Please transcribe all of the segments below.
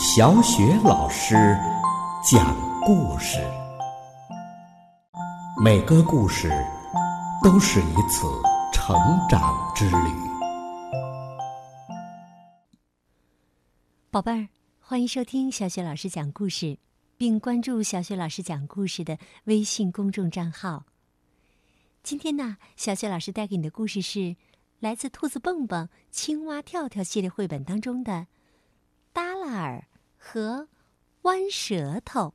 小雪老师讲故事，每个故事都是一次成长之旅。宝贝儿，欢迎收听小雪老师讲故事，并关注小雪老师讲故事的微信公众账号。今天呢，小雪老师带给你的故事是来自《兔子蹦蹦、青蛙跳跳》系列绘本当中的耷拉耳和弯舌头。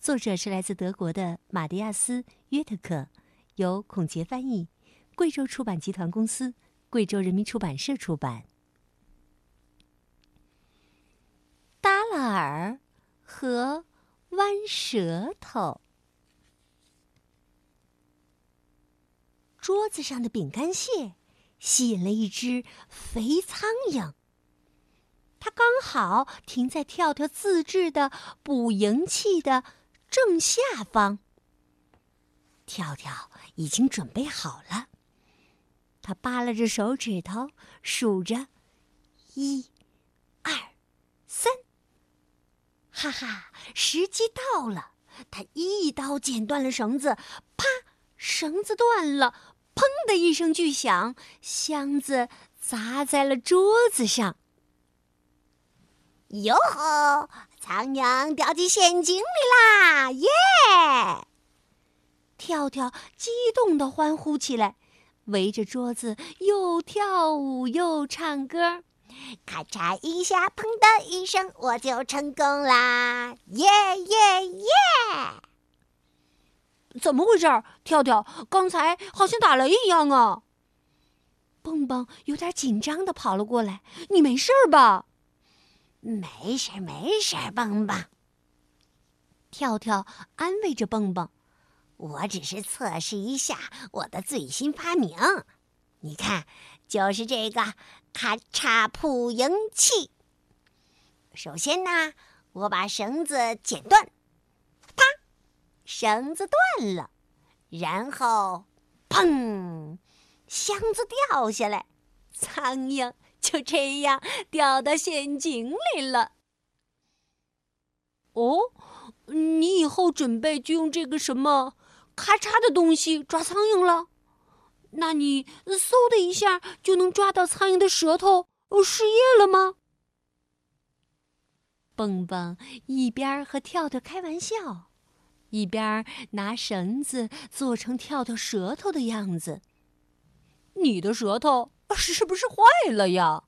作者是来自德国的马蒂亚斯·约特克，由孔杰翻译，贵州出版集团公司、贵州人民出版社出版。耷拉耳和弯舌头。桌子上的饼干屑吸引了一只肥苍蝇，它刚好停在跳跳自制的捕蝇器的正下方。跳跳已经准备好了，它扒拉着手指头数着1、2、3，哈哈，时机到了！它一刀剪断了绳子，啪，绳子断了，砰的一声巨响，箱子砸在了桌子上。哟吼，苍蝇掉进陷阱里啦！耶！跳跳激动地欢呼起来，围着桌子又跳舞又唱歌。咔嚓一下，砰的一声，我就成功啦！耶耶耶！怎么回事？跳跳，刚才好像打雷一样啊！蹦蹦有点紧张地跑了过来，你没事吧？没事没事，蹦蹦。跳跳安慰着蹦蹦，我只是测试一下我的最新发明，你看，就是这个咔嚓捕蝇器。首先呢，我把绳子剪断，绳子断了，然后砰，箱子掉下来，苍蝇就这样掉到陷阱里了。哦，你以后准备就用这个什么咔嚓的东西抓苍蝇了？那你嗖的一下就能抓到苍蝇的舌头，失业了吗？蹦蹦一边和跳跳开玩笑，一边拿绳子做成跳跳舌头的样子。你的舌头是不是坏了呀？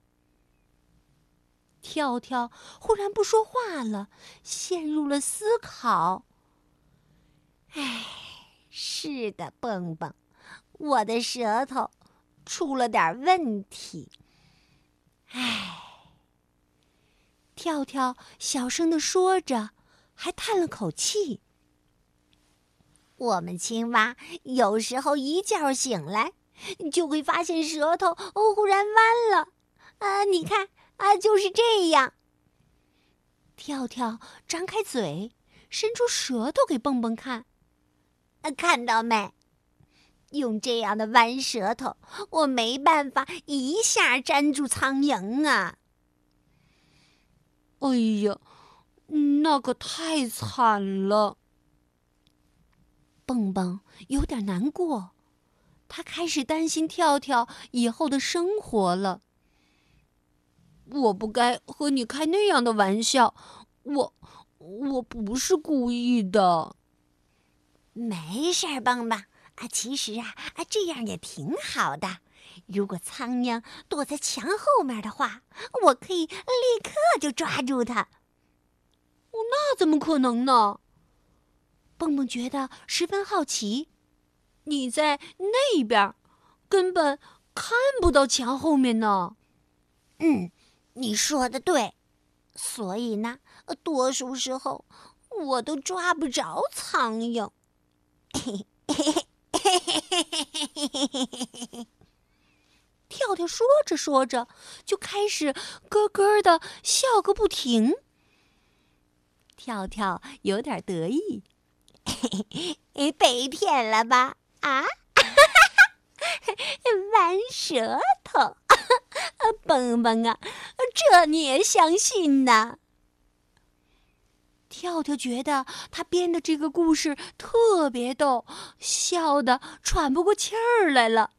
跳跳忽然不说话了，陷入了思考。哎，是的，蹦蹦，我的舌头出了点问题。哎，跳跳小声地说着，还叹了口气。我们青蛙有时候一觉醒来，就会发现舌头忽然弯了，你看啊，就是这样。跳跳张开嘴，伸出舌头给蹦蹦看，看到没？用这样的弯舌头，我没办法一下粘住苍蝇啊！哎呀，那可太惨了。蹦蹦有点难过，他开始担心跳跳以后的生活了。我不该和你开那样的玩笑，我不是故意的。没事，蹦蹦啊，其实啊，这样也挺好的。如果苍蝇躲在墙后面的话，我可以立刻就抓住它。那怎么可能呢？蹦蹦觉得十分好奇，你在那边，根本看不到墙后面呢。你说的对，所以呢，多数时候我都抓不着苍蝇。跳跳说着说着，就开始咯咯地笑个不停。跳跳有点得意。被骗了吧？啊，弯舌头，蹦蹦啊，这你也相信呢？跳跳觉得他编的这个故事特别逗，笑得喘不过气儿来了。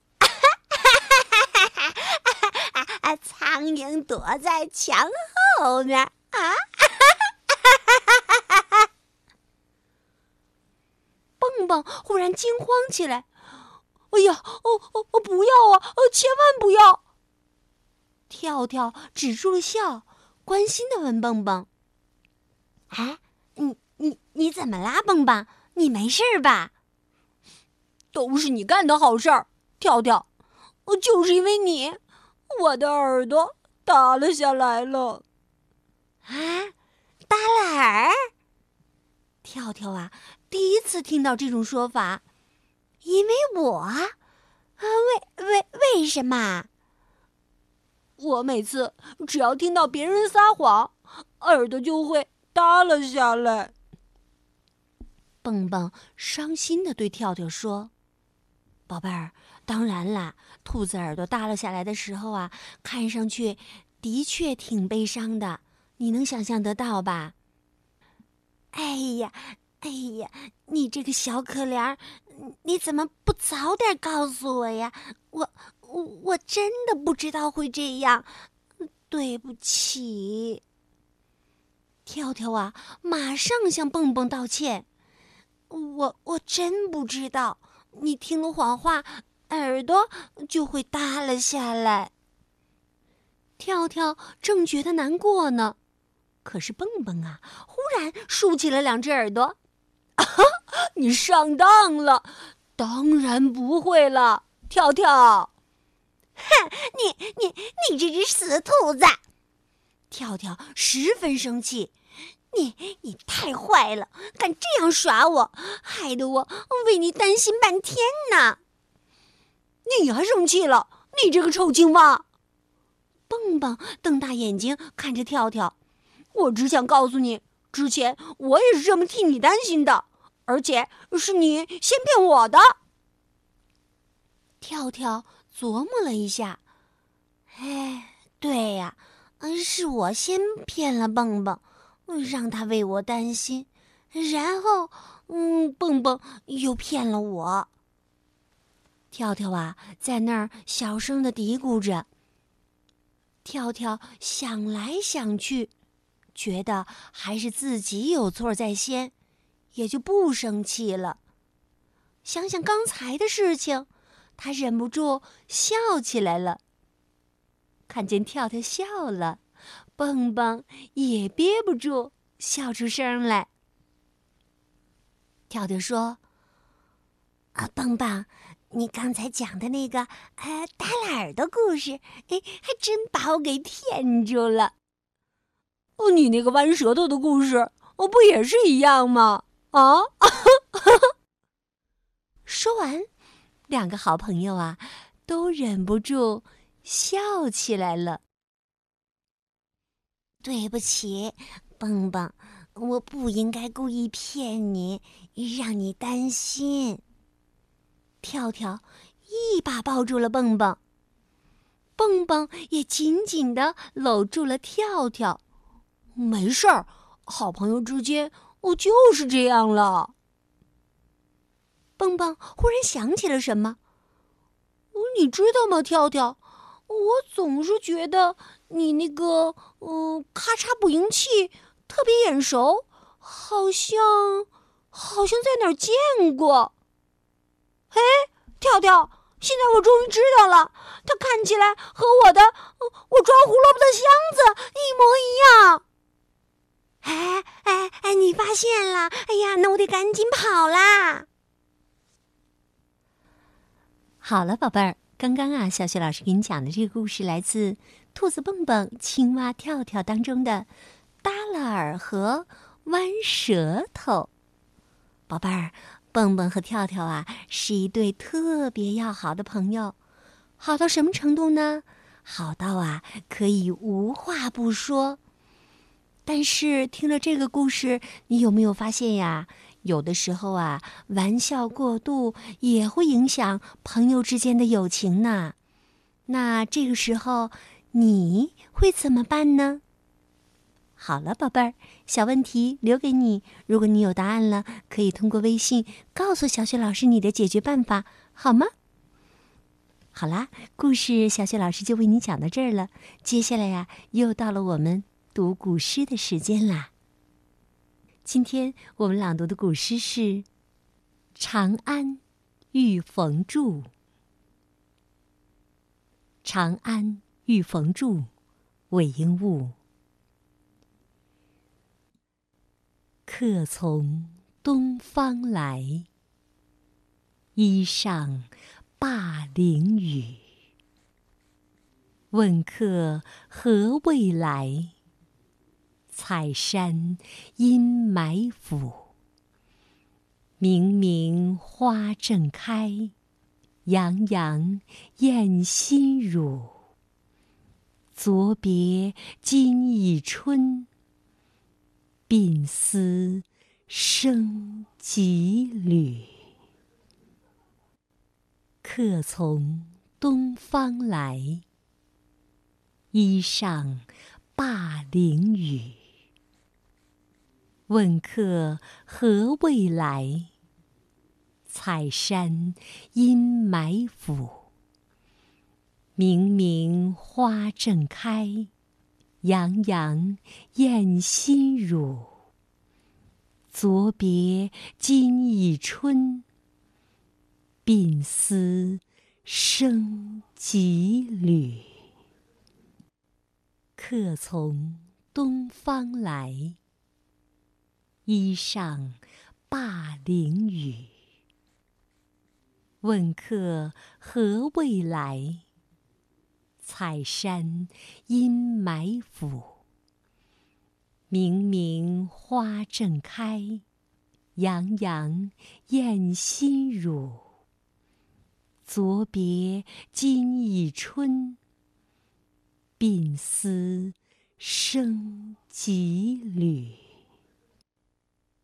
苍蝇躲在墙后面啊！蹦蹦忽然惊慌起来，哎呀，不要啊，千万不要！跳跳止住了笑，关心地问蹦蹦：“哎，你怎么啦，蹦蹦？你没事吧？”“都是你干的好事儿，跳跳，就是因为你。”我的耳朵耷拉下来了，啊，耷拉耳？跳跳啊，第一次听到这种说法。因为我，为什么？我每次只要听到别人撒谎，耳朵就会耷拉下来。蹦蹦伤心地对跳跳说：“宝贝儿。”当然啦，兔子耳朵耷拉下来的时候啊，看上去的确挺悲伤的，你能想象得到吧？哎呀，你这个小可怜，你怎么不早点告诉我呀？我真的不知道会这样，对不起。跳跳啊，马上向蹦蹦道歉，我真不知道，你听了谎话。耳朵就会耷拉下来。跳跳正觉得难过呢，可是蹦蹦啊，忽然竖起了两只耳朵。啊，你上当了！当然不会了，跳跳。哼，你这只死兔子！跳跳十分生气，你太坏了，敢这样耍我，害得我为你担心半天呢。你还生气了？你这个臭青蛙！蹦蹦瞪大眼睛看着跳跳，我只想告诉你，之前我也是这么替你担心的，而且是你先骗我的。跳跳琢磨了一下，哎，对呀，是我先骗了蹦蹦，让他为我担心，然后，蹦蹦又骗了我。跳跳啊，在那儿小声地嘀咕着。跳跳想来想去，觉得还是自己有错在先，也就不生气了。想想刚才的事情，他忍不住笑起来了。看见跳跳笑了，蹦蹦也憋不住笑出声来。跳跳说：“啊，蹦蹦。”你刚才讲的那个耷拉耳的故事，还真把我给骗住了。你那个弯舌头的故事，不也是一样吗？啊！说完，两个好朋友啊，都忍不住笑起来了。对不起，蹦蹦，我不应该故意骗你，让你担心。跳跳一把抱住了蹦蹦，蹦蹦也紧紧地搂住了跳跳。没事儿，好朋友之间就是这样了。蹦蹦忽然想起了什么，你知道吗，跳跳，我总是觉得你那个咔嚓捕蝇器特别眼熟，好像在哪儿见过。哎，跳跳，现在我终于知道了，它看起来和我装胡萝卜的箱子一模一样。哎，你发现了？哎呀，那我得赶紧跑啦！好了，宝贝儿，刚刚啊，小雪老师给你讲的这个故事来自《兔子蹦蹦、青蛙跳跳》当中的耷拉耳和弯舌头。宝贝儿。蹦蹦和跳跳啊，是一对特别要好的朋友，好到什么程度呢？好到啊，可以无话不说。但是听了这个故事，你有没有发现呀？有的时候啊，玩笑过度也会影响朋友之间的友情呢。那这个时候，你会怎么办呢？好了，宝贝儿，小问题留给你。如果你有答案了，可以通过微信告诉小雪老师你的解决办法，好吗？好啦，故事小雪老师就为你讲到这儿了。接下来呀，又到了我们读古诗的时间啦。今天我们朗读的古诗是《长安遇逢住》。《长安遇逢住》，韦应物。客从东方来，衣上灞陵雨。问客何未来？采山阴霾府。明明花正开，洋洋燕新乳。昨别今已春，鬓丝生几缕。客从东方来，衣上灞陵雨。问客何未来？采山阴霾府。明明花正开，洋洋燕新乳。昨别今已春，鬓丝生几缕。客从东方来，衣上灞陵雨。问客何未来？采山阴霾府。明明花正开，洋洋燕新乳。昨别今已春，鬓丝生几缕。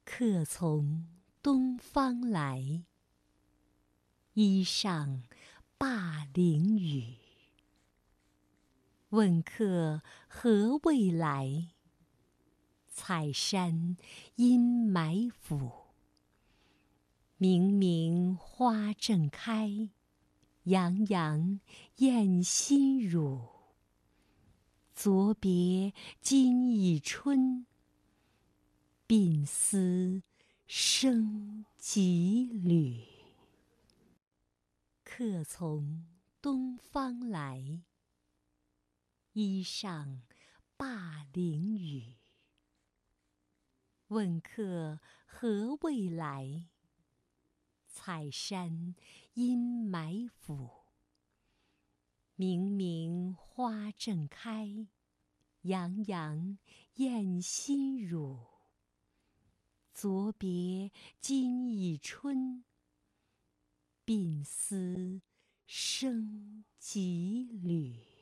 客从东方来，衣上灞陵雨。问客何未来？采山阴霾府。明明花正开，洋洋燕新乳。昨别今已春，鬓丝生几缕。客从东方来，衣上灞陵雨。问客何未来？采山阴霾府。明明花正开，洋洋燕新乳。昨别今已春，鬓丝生几缕。